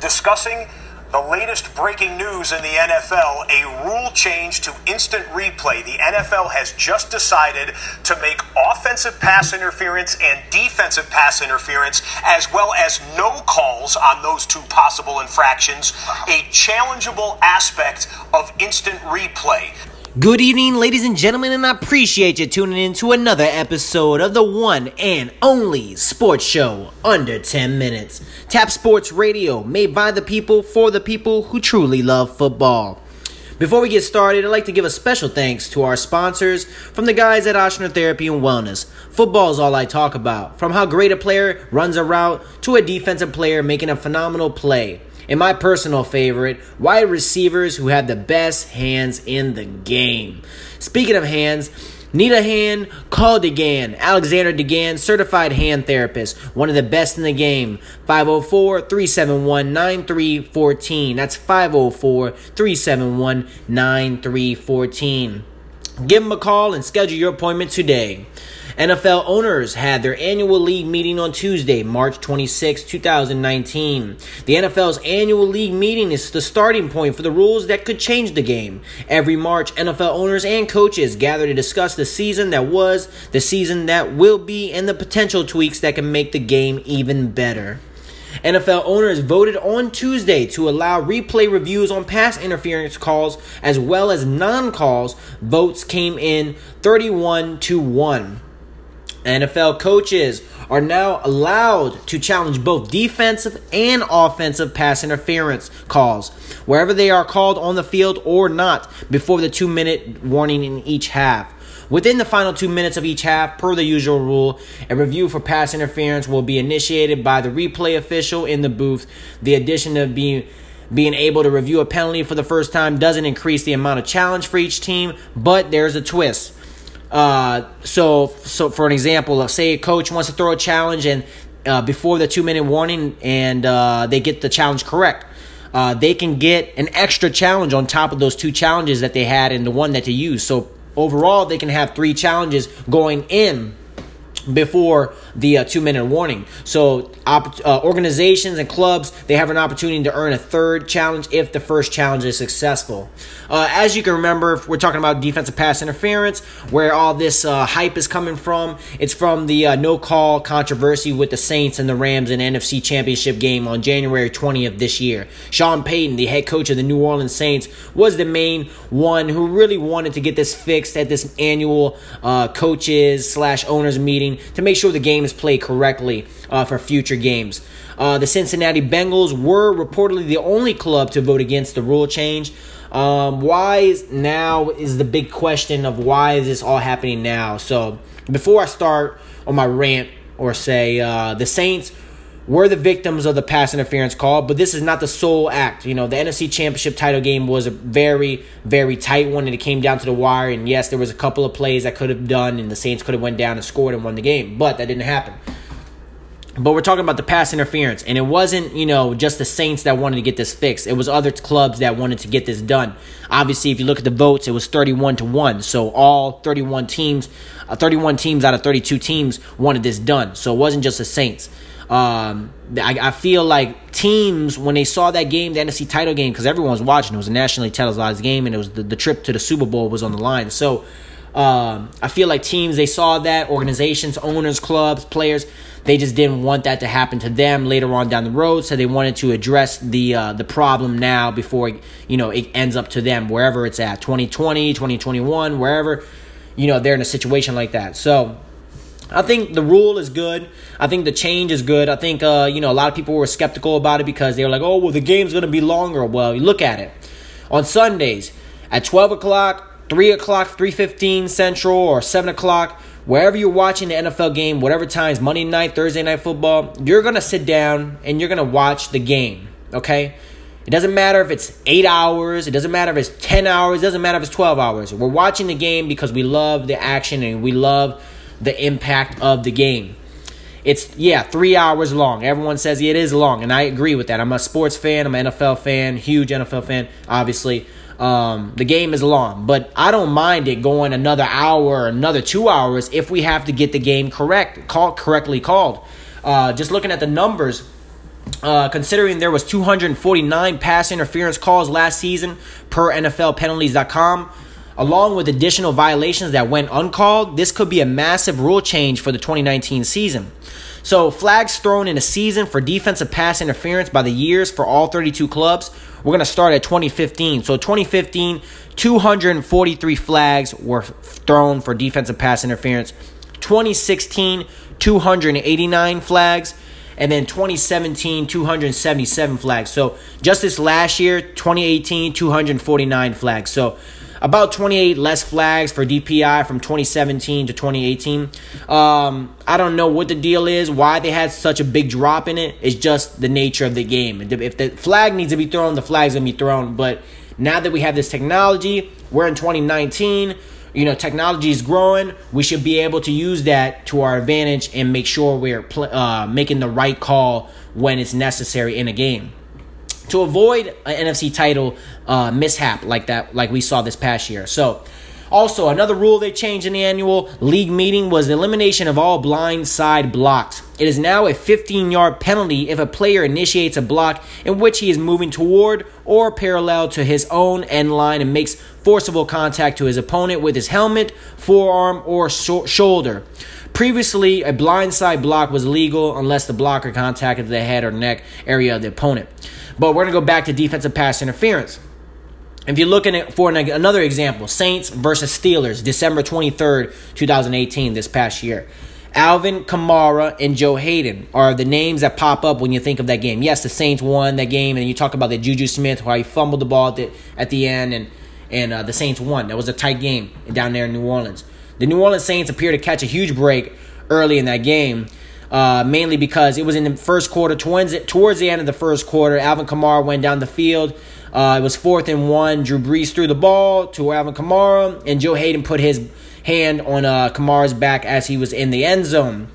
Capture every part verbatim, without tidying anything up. discussing the latest breaking news in the N F L, a rule change to instant replay. The N F L has just decided to make offensive pass interference and defensive pass interference, as well as no calls on those two possible infractions, a challengeable aspect of instant replay. Good evening, ladies and gentlemen, and I appreciate you tuning in to another episode of the one and only sports show under ten minutes. Tap Sports Radio, made by the people, for the people who truly love football. Before we get started, I'd like to give a special thanks to our sponsors from the guys at Ashner Therapy and Wellness. Football is all I talk about, from how great a player runs a route to a defensive player making a phenomenal play. And my personal favorite, wide receivers who have the best hands in the game. Speaking of hands, need a hand? Call DeGan, Alexander DeGan, certified hand therapist, one of the best in the game. five oh four, three seven one, nine three one four. That's five oh four, three seven one, nine three one four. Give him a call and schedule your appointment today. N F L owners had their annual league meeting on Tuesday, March twenty-sixth, twenty nineteen. The N F L's annual league meeting is the starting point for the rules that could change the game. Every March, N F L owners and coaches gather to discuss the season that was, the season that will be, and the potential tweaks that can make the game even better. N F L owners voted on Tuesday to allow replay reviews on pass interference calls as well as non-calls. Votes came in thirty-one to one. N F L coaches are now allowed to challenge both defensive and offensive pass interference calls, wherever they are called on the field or not, before the two-minute warning in each half. Within the final two minutes of each half, per the usual rule, a review for pass interference will be initiated by the replay official in the booth. The addition of being Being able to review a penalty for the first time doesn't increase the amount of challenge for each team, but there's a twist. Uh, so, so for an example, say a coach wants to throw a challenge and uh, before the two-minute warning, and uh, they get the challenge correct, uh, they can get an extra challenge on top of those two challenges that they had and the one that they used. So overall, they can have three challenges going in before the uh, two-minute warning. So op- uh, organizations and clubs, they have an opportunity to earn a third challenge if the first challenge is successful. Uh, as you can remember, if we're talking about defensive pass interference, where all this uh, hype is coming from. It's from the uh, no-call controversy with the Saints and the Rams in the N F C Championship game on January twentieth this year. Sean Payton, the head coach of the New Orleans Saints, was the main one who really wanted to get this fixed at this annual uh, coaches slash owners meeting to make sure the game is played correctly uh, for future games. Uh, the Cincinnati Bengals were reportedly the only club to vote against the rule change. Um, why is now is the big question of why is this all happening now? So before I start on my rant or say uh, the Saints were the victims of the pass interference call, but this is not the sole act. You know, the N F C Championship title game was a very, very tight one, and it came down to the wire. And yes, there was a couple of plays I could have done, and the Saints could have went down and scored and won the game, but that didn't happen. But we're talking about the pass interference, and it wasn't, you know, just the Saints that wanted to get this fixed. It was other clubs that wanted to get this done. Obviously, if you look at the votes, it was thirty-one to one. So all thirty-one teams, uh, thirty-one teams out of thirty-two teams wanted this done. So it wasn't just the Saints. Um, I, I feel like teams, when they saw that game, the N F C title game, because everyone was watching, it was a nationally televised game, and it was the, the trip to the Super Bowl was on the line. So um, I feel like teams, they saw that, organizations, owners, clubs, players, they just didn't want that to happen to them later on down the road, so they wanted to address the uh, the problem now before, you know, it ends up to them, wherever it's at, twenty twenty, twenty twenty-one, wherever, you know, they're in a situation like that. So I think the rule is good. I think the change is good. I think, uh, you know, a lot of people were skeptical about it because they were like, oh, well, the game's going to be longer. Well, you look at it. On Sundays at twelve o'clock, three o'clock, three fifteen Central, or seven o'clock, wherever you're watching the N F L game, whatever times, Monday night, Thursday night football, you're going to sit down and you're going to watch the game, okay? It doesn't matter if it's eight hours. It doesn't matter if it's ten hours. It doesn't matter if it's twelve hours. We're watching the game because we love the action and we love the impact of the game. It's, yeah, three hours long. Everyone says it is long, and I agree with that. I'm a sports fan. I'm an N F L fan, huge N F L fan, obviously. Um, the game is long, but I don't mind it going another hour, another two hours if we have to get the game correct, call, correctly called. Uh, just looking at the numbers, Uh, considering there was two hundred forty-nine pass interference calls last season per N F L Penalties dot com, along with additional violations that went uncalled, this could be a massive rule change for the twenty nineteen season. So flags thrown in a season for defensive pass interference by the years for all thirty-two clubs, we're going to start at twenty fifteen. So twenty fifteen, two hundred forty-three flags were thrown for defensive pass interference. twenty sixteen, two hundred eighty-nine flags. And then twenty seventeen, two hundred seventy-seven flags. So just this last year, twenty eighteen, two hundred forty-nine flags. So about twenty-eight less flags for D P I from twenty seventeen to twenty eighteen. Um, I don't know what the deal is, why they had such a big drop in it. It's just the nature of the game. If the flag needs to be thrown, the flag's going to be thrown. But now that we have this technology, we're in twenty nineteen. You know, technology is growing. We should be able to use that to our advantage and make sure we're pl- uh, making the right call when it's necessary in a game to avoid an N F C title uh, mishap like that, like we saw this past year. So, also another rule they changed in the annual league meeting was the elimination of all blind side blocks. It is now a fifteen-yard penalty if a player initiates a block in which he is moving toward or parallel to his own end line and makes forcible contact to his opponent with his helmet, forearm, or sh- shoulder. Previously, a blindside block was legal unless the blocker contacted the head or neck area of the opponent. But we're going to go back to defensive pass interference. If you're looking at for an, another example, Saints versus Steelers, December twenty-third, twenty eighteen, this past year. Alvin Kamara and Joe Haden are the names that pop up when you think of that game. Yes, the Saints won that game, and you talk about the Juju Smith, how he fumbled the ball at the, at the end, and, and uh, the Saints won. That was a tight game down there in New Orleans. The New Orleans Saints appear to catch a huge break early in that game, uh, mainly because it was in the first quarter. Towards, towards the end of the first quarter, Alvin Kamara went down the field. Uh, it was fourth and one. Drew Brees threw the ball to Alvin Kamara, and Joe Haden put his hand on uh, Kamara's back as he was in the end zone.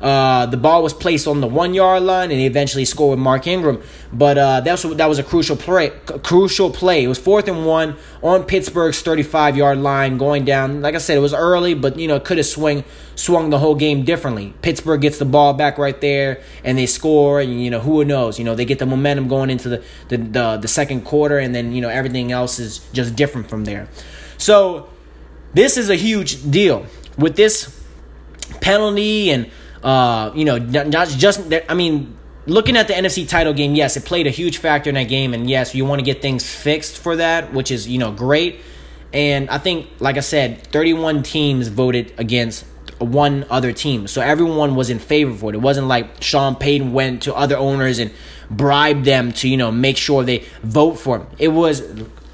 Uh, the ball was placed on the one-yard line, and he eventually scored with Mark Ingram. But uh, that was that was a crucial play. C- crucial play. It was fourth and one on Pittsburgh's thirty-five-yard line, going down. Like I said, it was early, but you know could have swung swung the whole game differently. Pittsburgh gets the ball back right there, and they score. And you know who knows? You know they get the momentum going into the the the, the second quarter, and then you know everything else is just different from there. So this is a huge deal with this penalty and. Uh, you know, not just, I mean, looking at the N F C title game, yes, it played a huge factor in that game. And yes, you want to get things fixed for that, which is, you know, great. And I think, like I said, thirty-one teams voted against one other team. So everyone was in favor for it. It wasn't like Sean Payton went to other owners and bribed them to, you know, make sure they vote for him. It was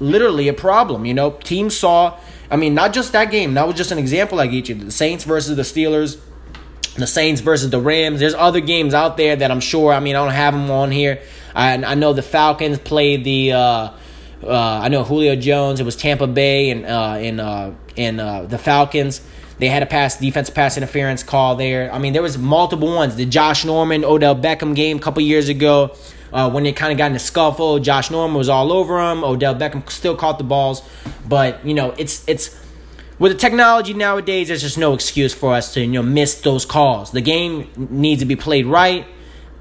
literally a problem, you know. Teams saw, I mean, not just that game. That was just an example I gave you. The Saints versus the Steelers. The Saints versus the Rams. There's other games out there that I'm sure, I mean, I don't have them on here. I, I know the Falcons played the, uh, uh, I know Julio Jones. It was Tampa Bay and uh, and, uh, and uh, the Falcons. They had a pass defense pass interference call there. I mean, there was multiple ones. The Josh Norman, Odell Beckham game a couple years ago uh, when they kind of got in a scuffle. Josh Norman was all over him. Odell Beckham still caught the balls. But, you know, it's it's... With the technology nowadays, there's just no excuse for us to, you know, miss those calls. The game needs to be played right.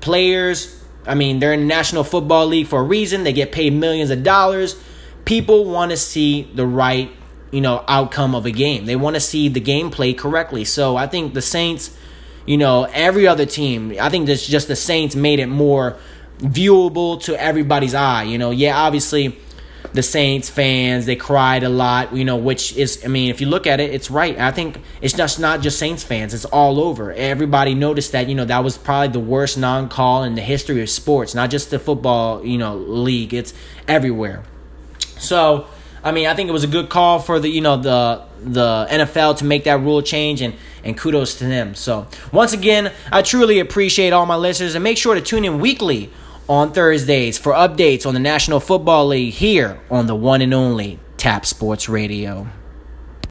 Players, I mean, they're in the National Football League for a reason. They get paid millions of dollars. People want to see the right, you know, outcome of a game. They want to see the game played correctly. So I think the Saints, you know, every other team, I think that's just the Saints made it more viewable to everybody's eye. You know, yeah, obviously. The Saints fans, they cried a lot, you know, which is, I mean, if you look at it, it's right. I think it's just not just Saints fans. It's all over. Everybody noticed that, you know, that was probably the worst non-call in the history of sports, not just the football, you know, league. It's everywhere. So, I mean, I think it was a good call for the, you know, the the N F L to make that rule change, and, and kudos to them. So, once again, I truly appreciate all my listeners, and make sure to tune in weekly on Thursdays for updates on the National Football League here on the one and only Tap Sports Radio.